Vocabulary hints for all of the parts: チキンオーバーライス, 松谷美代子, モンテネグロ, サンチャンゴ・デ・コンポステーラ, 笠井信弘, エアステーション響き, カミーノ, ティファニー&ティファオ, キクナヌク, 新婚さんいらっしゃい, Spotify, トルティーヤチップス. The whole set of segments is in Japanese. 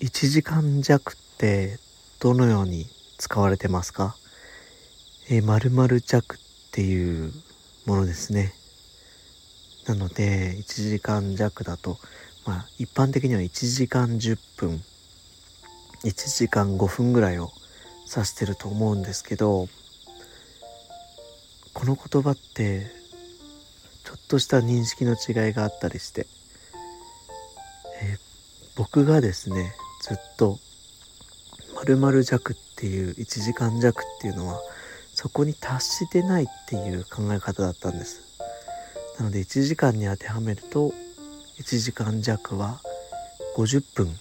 1時間弱ってどのように使われてますか？〇〇弱っていうものですね。なので1時間弱だと、一般的には1時間10分、1時間5分ぐらいを指してると思うんですけど、この言葉ってちょっとした認識の違いがあったりして、僕がですねずっと〇〇弱っていう1時間弱っていうのはそこに達してないっていう考え方だったんです。なので1時間に当てはめると1時間弱は50分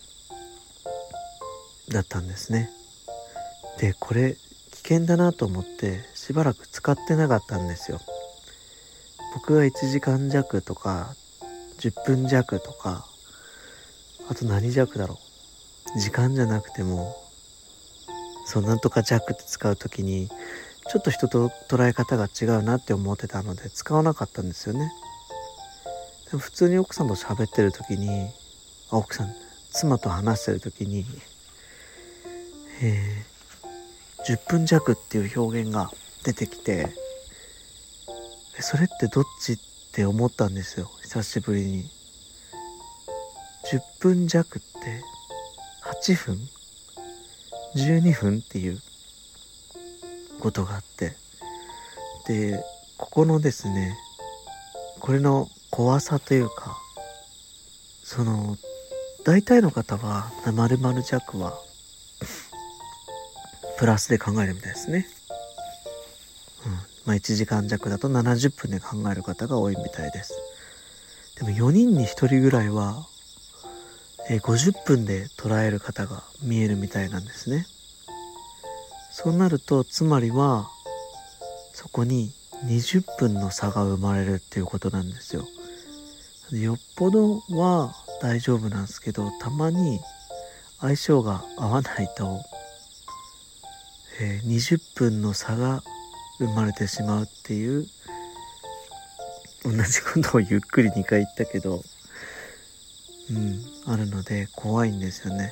だったんですね。でこれ危険だなと思ってしばらく使ってなかったんですよ。僕が1時間弱とか10分弱とか、あと何弱だろう、時間じゃなくてもそうなんとか弱って使うときにちょっと人と捉え方が違うなって思ってたので使わなかったんですよね。でも普通に奥さんと喋ってるときに、妻と話してるときに10分弱っていう表現が出てきて、それってどっちって思ったんですよ、久しぶりに。10分弱って8分12分っていうことがあって、でここのですね、これの怖さというか、その大体の方は〇〇弱はプラスで考えるみたいですね。1時間弱だと70分で考える方が多いみたいです。でも4人に1人ぐらいは、50分で捉える方が見えるみたいなんですね。そうなるとつまりはそこに20分の差が生まれるっていうことなんですよ。よっぽどは大丈夫なんですけど、たまに相性が合わないと20分の差が生まれてしまうっていう、同じことをゆっくり2回言ったけどあるので怖いんですよね。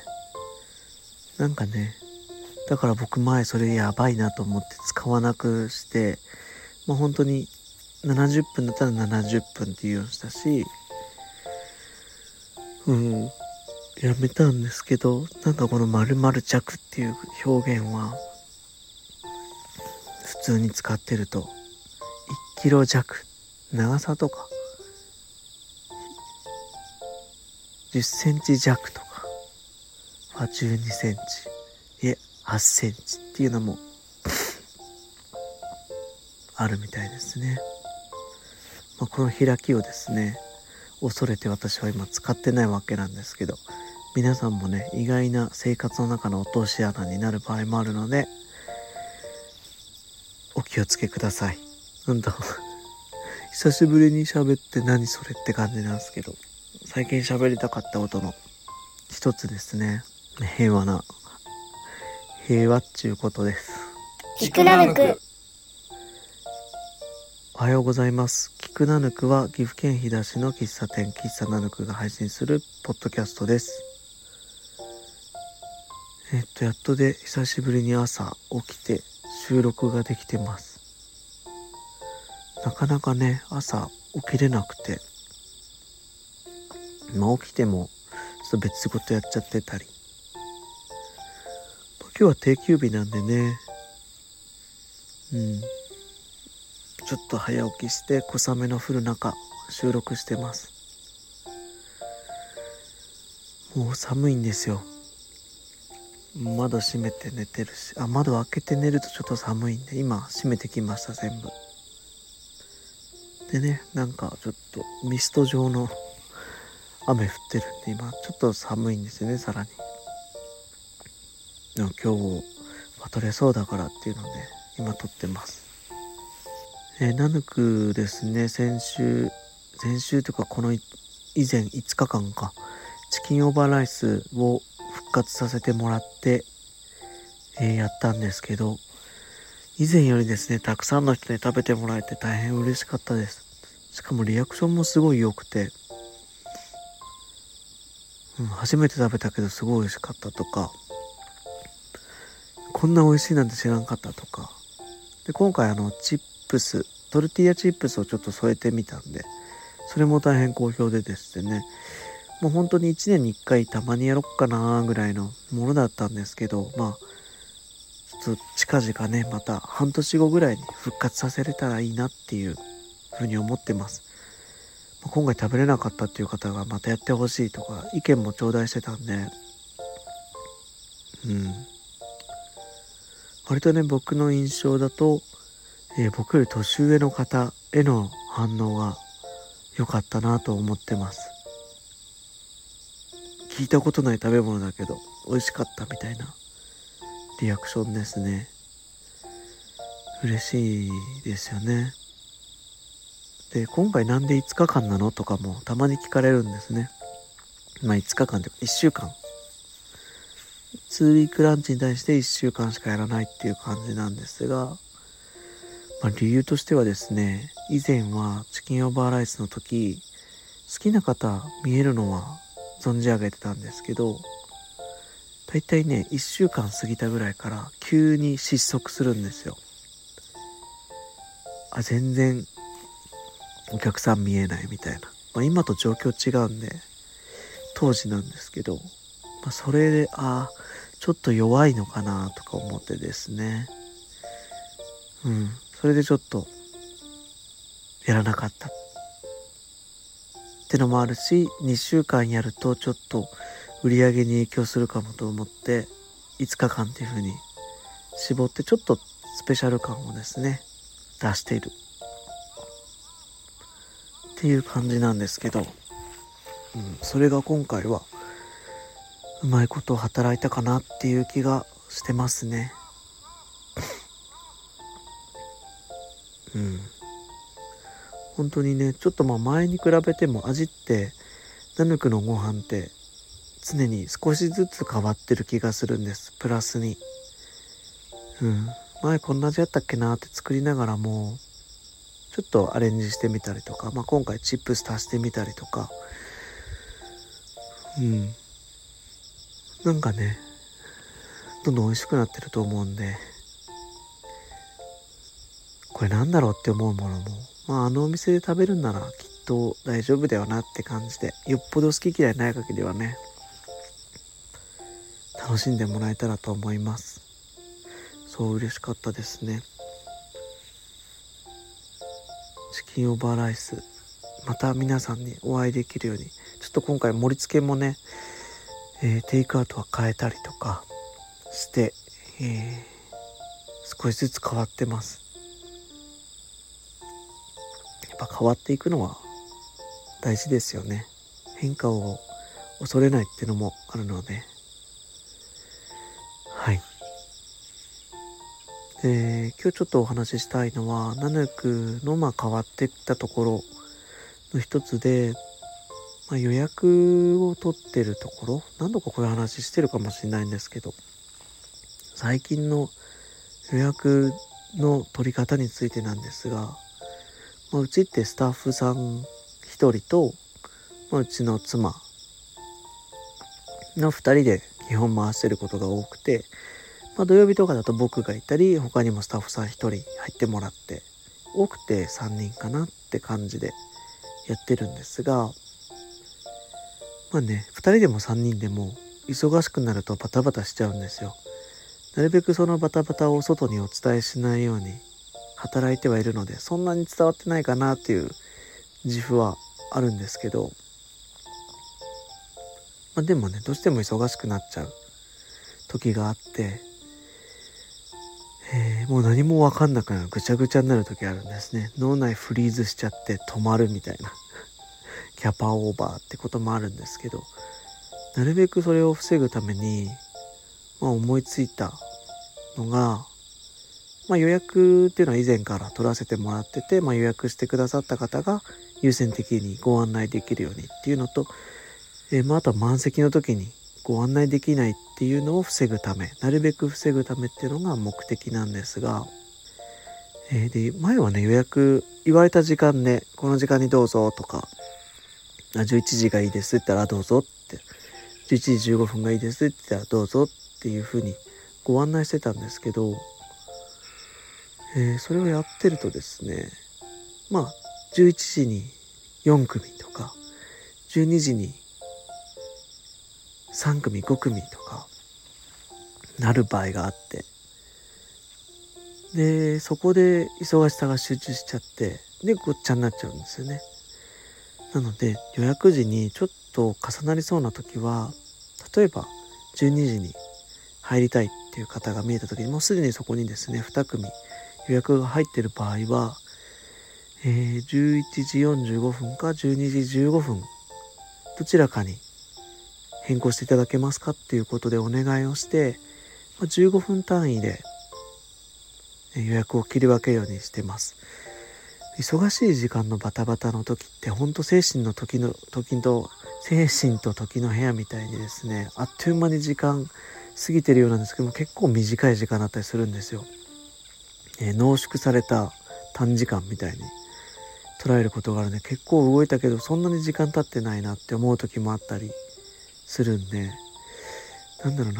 なんかね、だから僕前それやばいなと思って使わなくして、本当に70分だったら70分っていうようにしたし、やめたんですけど、なんかこの〇〇弱っていう表現は普通に使ってると1キロ弱、長さとか10センチ弱とかは12センチ、8センチっていうのもあるみたいですね。この開きをですね恐れて私は今使ってないわけなんですけど、皆さんもね意外な生活の中の落とし穴になる場合もあるのでお気をつけください。久しぶりに喋って何それって感じなんですけど、最近喋りたかったことの一つですね。平和っていうことです。キクナヌク、おはようございます。キクナヌクは岐阜県飛騨市の喫茶店喫茶ナヌクが配信するポッドキャストです。やっとで久しぶりに朝起きて収録ができてます。なかなかね朝起きれなくて、起きてもちょっと別事やっちゃってたり、今日は定休日なんでね、ちょっと早起きして小雨の降る中収録してます。もう寒いんですよ。窓閉めて寝てるし、窓開けて寝るとちょっと寒いんで、今閉めてきました全部。でね、なんかちょっとミスト状の雨降ってるんで、今ちょっと寒いんですよね、さらに。でも今日取れそうだからっていうので、今撮ってます。ナヌクですね、先週とかこの以前5日間か、チキンオーバーライスを復活させてもらって、やったんですけど、以前よりですねたくさんの人に食べてもらえて大変嬉しかったです。しかもリアクションもすごい良くて、初めて食べたけどすごい美味しかったとか、こんな美味しいなんて知らんかったとかで、今回チップス、トルティーヤチップスをちょっと添えてみたんで、それも大変好評でですね、もう本当に1年に1回たまにやろっかなぐらいのものだったんですけど、まあちょっと近々ね、また半年後ぐらいに復活させれたらいいなっていうふうに思ってます。今回食べれなかったっていう方がまたやってほしいとか意見も頂戴してたんで、割とね、僕の印象だと、僕より年上の方への反応が良かったなと思ってます。聞いたことない食べ物だけど美味しかったみたいなリアクションですね。嬉しいですよね。で、今回なんで5日間なのとかもたまに聞かれるんですね。まあ5日間というか1週間。2ウィークランチに対して1週間しかやらないっていう感じなんですが、まあ理由としてはですね、以前はチキンオーバーライスの時、好きな方見えるのは存じ上げてたんですけど、大体ね、1週間過ぎたぐらいから急に失速するんですよ。あ、全然お客さん見えないみたいな、まあ、今と状況違うんで当時なんですけど、まあ、それでちょっと弱いのかなとか思ってですね、それでちょっとやらなかったってのもあるし、2週間やるとちょっと売り上げに影響するかもと思って5日間っていう風に絞って、ちょっとスペシャル感をですね出しているっていう感じなんですけど、それが今回はうまいこと働いたかなっていう気がしてますね。本当にね、ちょっとまあ前に比べても味って、ナヌクのご飯って常に少しずつ変わってる気がするんです。プラスに、前こんな味あったっけなって作りながらもちょっとアレンジしてみたりとか、まあ、今回チップス足してみたりとか、なんかね、どんどん美味しくなってると思うんで、これなんだろうって思うものも、まあ、あのお店で食べるんならきっと大丈夫だよなって感じで、よっぽど好き嫌いない限りはね、楽しんでもらえたらと思います。そう、嬉しかったですね。チキンオーバーライス、また皆さんにお会いできるように、ちょっと今回盛り付けもね、テイクアウトは変えたりとかして、少しずつ変わってます。やっぱ変わっていくのは大事ですよね。変化を恐れないってのもあるので、はい。今日ちょっとお話ししたいのは、ナヌクの変わっていったところの一つで、まあ、予約を取ってるところ、何度かこういう話してるかもしれないんですけど、最近の予約の取り方についてなんですが、まあ、うちってスタッフさん一人と、まあ、うちの妻の二人で基本回してることが多くて、まあ、土曜日とかだと僕がいたり、他にもスタッフさん1人入ってもらって、多くて3人かなって感じでやってるんですが、まあね、2人でも3人でも忙しくなるとバタバタしちゃうんですよ。なるべくそのバタバタを外にお伝えしないように働いてはいるので、そんなに伝わってないかなっていう自負はあるんですけど、まあ、でもね、どうしても忙しくなっちゃう時があって、もう何も分かんなくなる、ぐちゃぐちゃになる時あるんですね。脳内フリーズしちゃって止まるみたいなキャパオーバーってこともあるんですけど、なるべくそれを防ぐために、まあ、思いついたのが、まあ、予約っていうのは以前から取らせてもらってて、まあ、予約してくださった方が優先的にご案内できるようにっていうのと、まあ、あとは満席の時にご案内できないっていうのを防ぐため、なるべく防ぐためっていうのが目的なんですが、で前はね、予約言われた時間で、この時間にどうぞとか、11時がいいですって言ったらどうぞって1時15分がいいですって言ったらどうぞっていうふうにご案内してたんですけど、それをやってるとですね、11時に4組とか12時に3組5組とかなる場合があって、でそこで忙しさが集中しちゃって、でごっちゃになっちゃうんですよね。なので予約時にちょっと重なりそうな時は、例えば12時に入りたいっていう方が見えた時にもうすでにそこにですね2組予約が入っている場合は、11時45分か12時15分どちらかに変更していただけますかっていうことでお願いをして、15分単位で予約を切り分けるようにしてます。忙しい時間のバタバタの時って本当精神と時の部屋みたいにですね、あっという間に時間過ぎてるようなんですけども、結構短い時間だったりするんですよ。濃縮された短時間みたいに捉えることがあるので、結構動いたけどそんなに時間経ってないなって思う時もあったりするんで、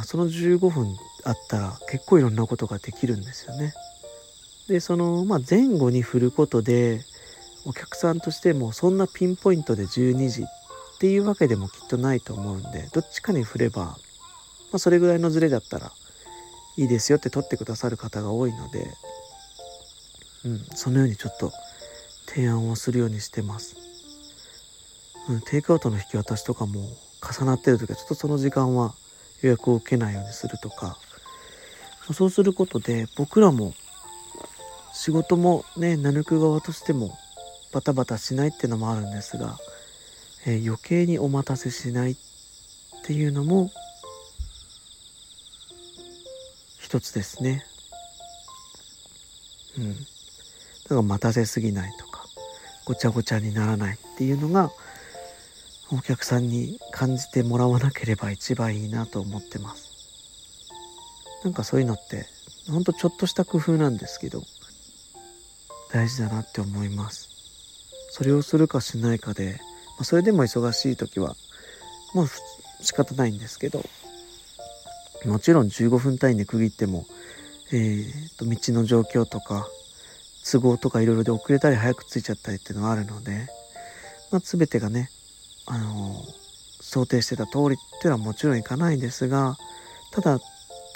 その15分あったら結構いろんなことができるんですよね。でその、前後に振ることでお客さんとしてもそんなピンポイントで12時っていうわけでもきっとないと思うんで、どっちかに振れば、それぐらいのズレだったらいいですよって取ってくださる方が多いので、そのようにちょっと提案をするようにしてます。テイクアウトの引き渡しとかも重なってるときはちょっとその時間は予約を受けないようにするとか、そうすることで僕らも仕事もね、なるく側としてもバタバタしないっていうのもあるんですが、余計にお待たせしないっていうのも一つですね。だから待たせすぎないとかごちゃごちゃにならないっていうのがお客さんに感じてもらわなければ一番いいなと思ってます。そういうのってほんとちょっとした工夫なんですけど大事だなって思います。それをするかしないかで、それでも忙しい時は仕方ないんですけど、もちろん15分単位で区切っても、道の状況とか都合とかいろいろで遅れたり早く着いちゃったりっていうのはあるので、全てがね想定してた通りっていうのはもちろんいかないんですが、ただ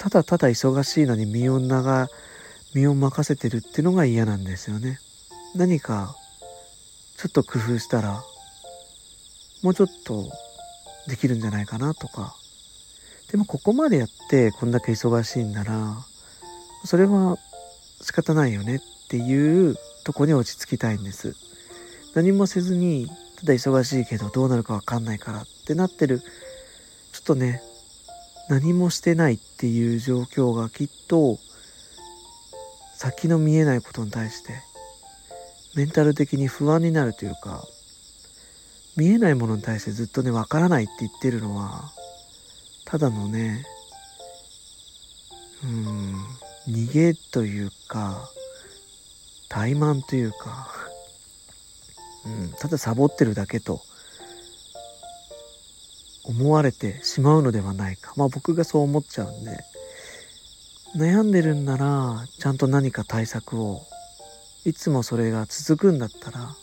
忙しいのに身を任せてるっていうのが嫌なんですよね。何かちょっと工夫したらもうちょっとできるんじゃないかなとか、でもここまでやってこんだけ忙しいんならそれは仕方ないよねっていうとこに落ち着きたいんです。何もせずにただ忙しいけどどうなるか分かんないからってなってる、ちょっとね何もしてないっていう状況がきっと先の見えないことに対してメンタル的に不安になるというか、見えないものに対してずっと分からないって言ってるのはただの逃げというか怠慢というか、ただサボってるだけと思われてしまうのではないか。僕がそう思っちゃうんで、悩んでるんならちゃんと何か対策を、いつもそれが続くんだったら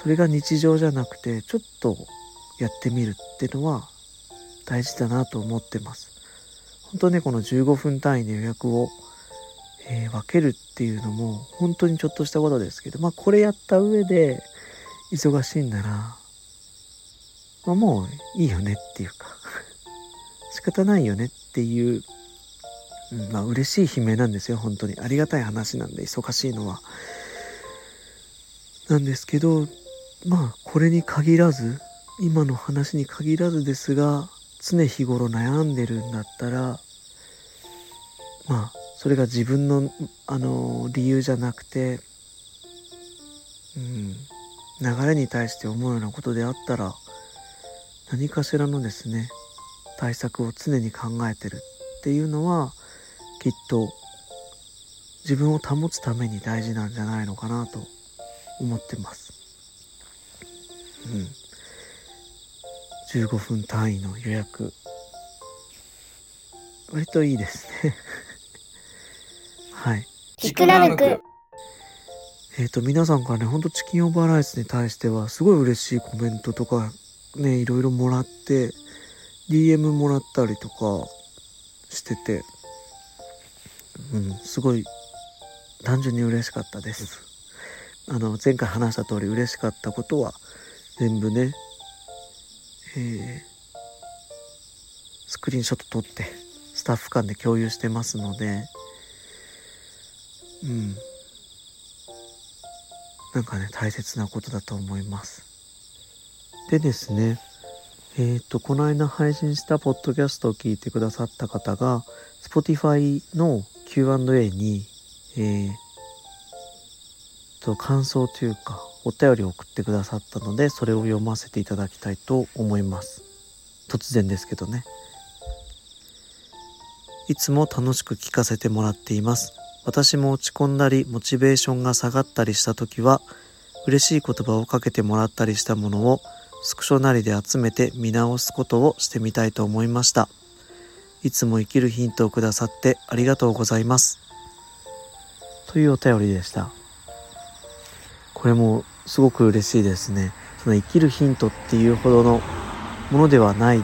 それが日常じゃなくてちょっとやってみるっていうのは大事だなと思ってます。本当ね、この15分単位で予約を、分けるっていうのも本当にちょっとしたことですけど、これやった上で忙しいんなら、もういいよねっていうか仕方ないよねっていう、嬉しい悲鳴なんですよ。本当にありがたい話なんで、忙しいのはなんですけど、これに限らず、今の話に限らずですが、常日頃悩んでるんだったら、それが自分の、理由じゃなくて、流れに対して思うようなことであったら、何かしらのですね、対策を常に考えてるっていうのは、きっと自分を保つために大事なんじゃないのかなと思ってます。15分単位の予約、割といいですねはい、ひくらるく、皆さんからね、ほんとチキンオーバーライスに対してはすごい嬉しいコメントとかね、いろいろもらって DM もらったりとかしてて、すごい単純に嬉しかったです。前回話した通り嬉しかったことは全部ね、スクリーンショット撮ってスタッフ間で共有してますので、なんかね、大切なことだと思います。でですね、この間配信したポッドキャストを聞いてくださった方が Spotify の Q&A に、感想というかお便りを送ってくださったので、それを読ませていただきたいと思います。突然ですけどね。いつも楽しく聞かせてもらっています。私も落ち込んだりモチベーションが下がったりした時は、嬉しい言葉をかけてもらったりしたものをスクショなりで集めて見直すことをしてみたいと思いました。いつも生きるヒントをくださってありがとうございます、というお便りでした。これもすごく嬉しいですね。その生きるヒントっていうほどのものではない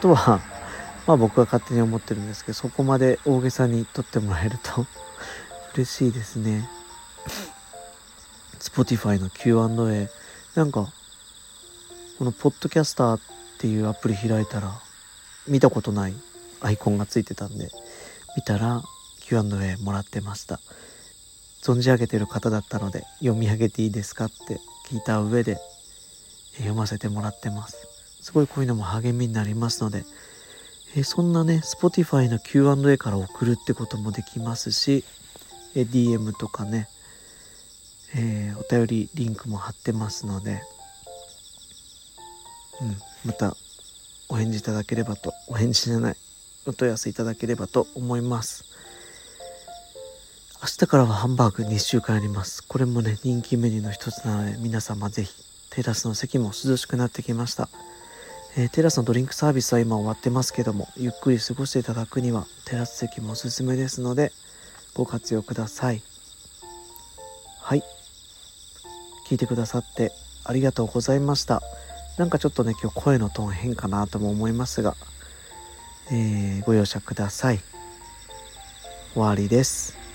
とは、僕は勝手に思ってるんですけど、そこまで大げさに撮ってもらえると嬉しいですね。Spotify の Q&A、 なんかこのポッドキャスターっていうアプリ開いたら、見たことないアイコンがついてたんで見たら Q&A もらってました。存じ上げてる方だったので、読み上げていいですかって聞いた上で読ませてもらってます。すごいこういうのも励みになりますので、そんなね Spotify の Q&A から送るってこともできますし、DM とかね、お便りリンクも貼ってますので、またお問い合わせいただければと思います。明日からはハンバーグ2週間やります。これもね、人気メニューの一つなので、皆様ぜひ。テラスの席も涼しくなってきました。テラスのドリンクサービスは今終わってますけども、ゆっくり過ごしていただくにはテラス席もおすすめですので、ご活用ください。はい、聞いてくださってありがとうございました。なんかちょっとね、今日声のトーン変かなとも思いますが、ご容赦ください。終わりです。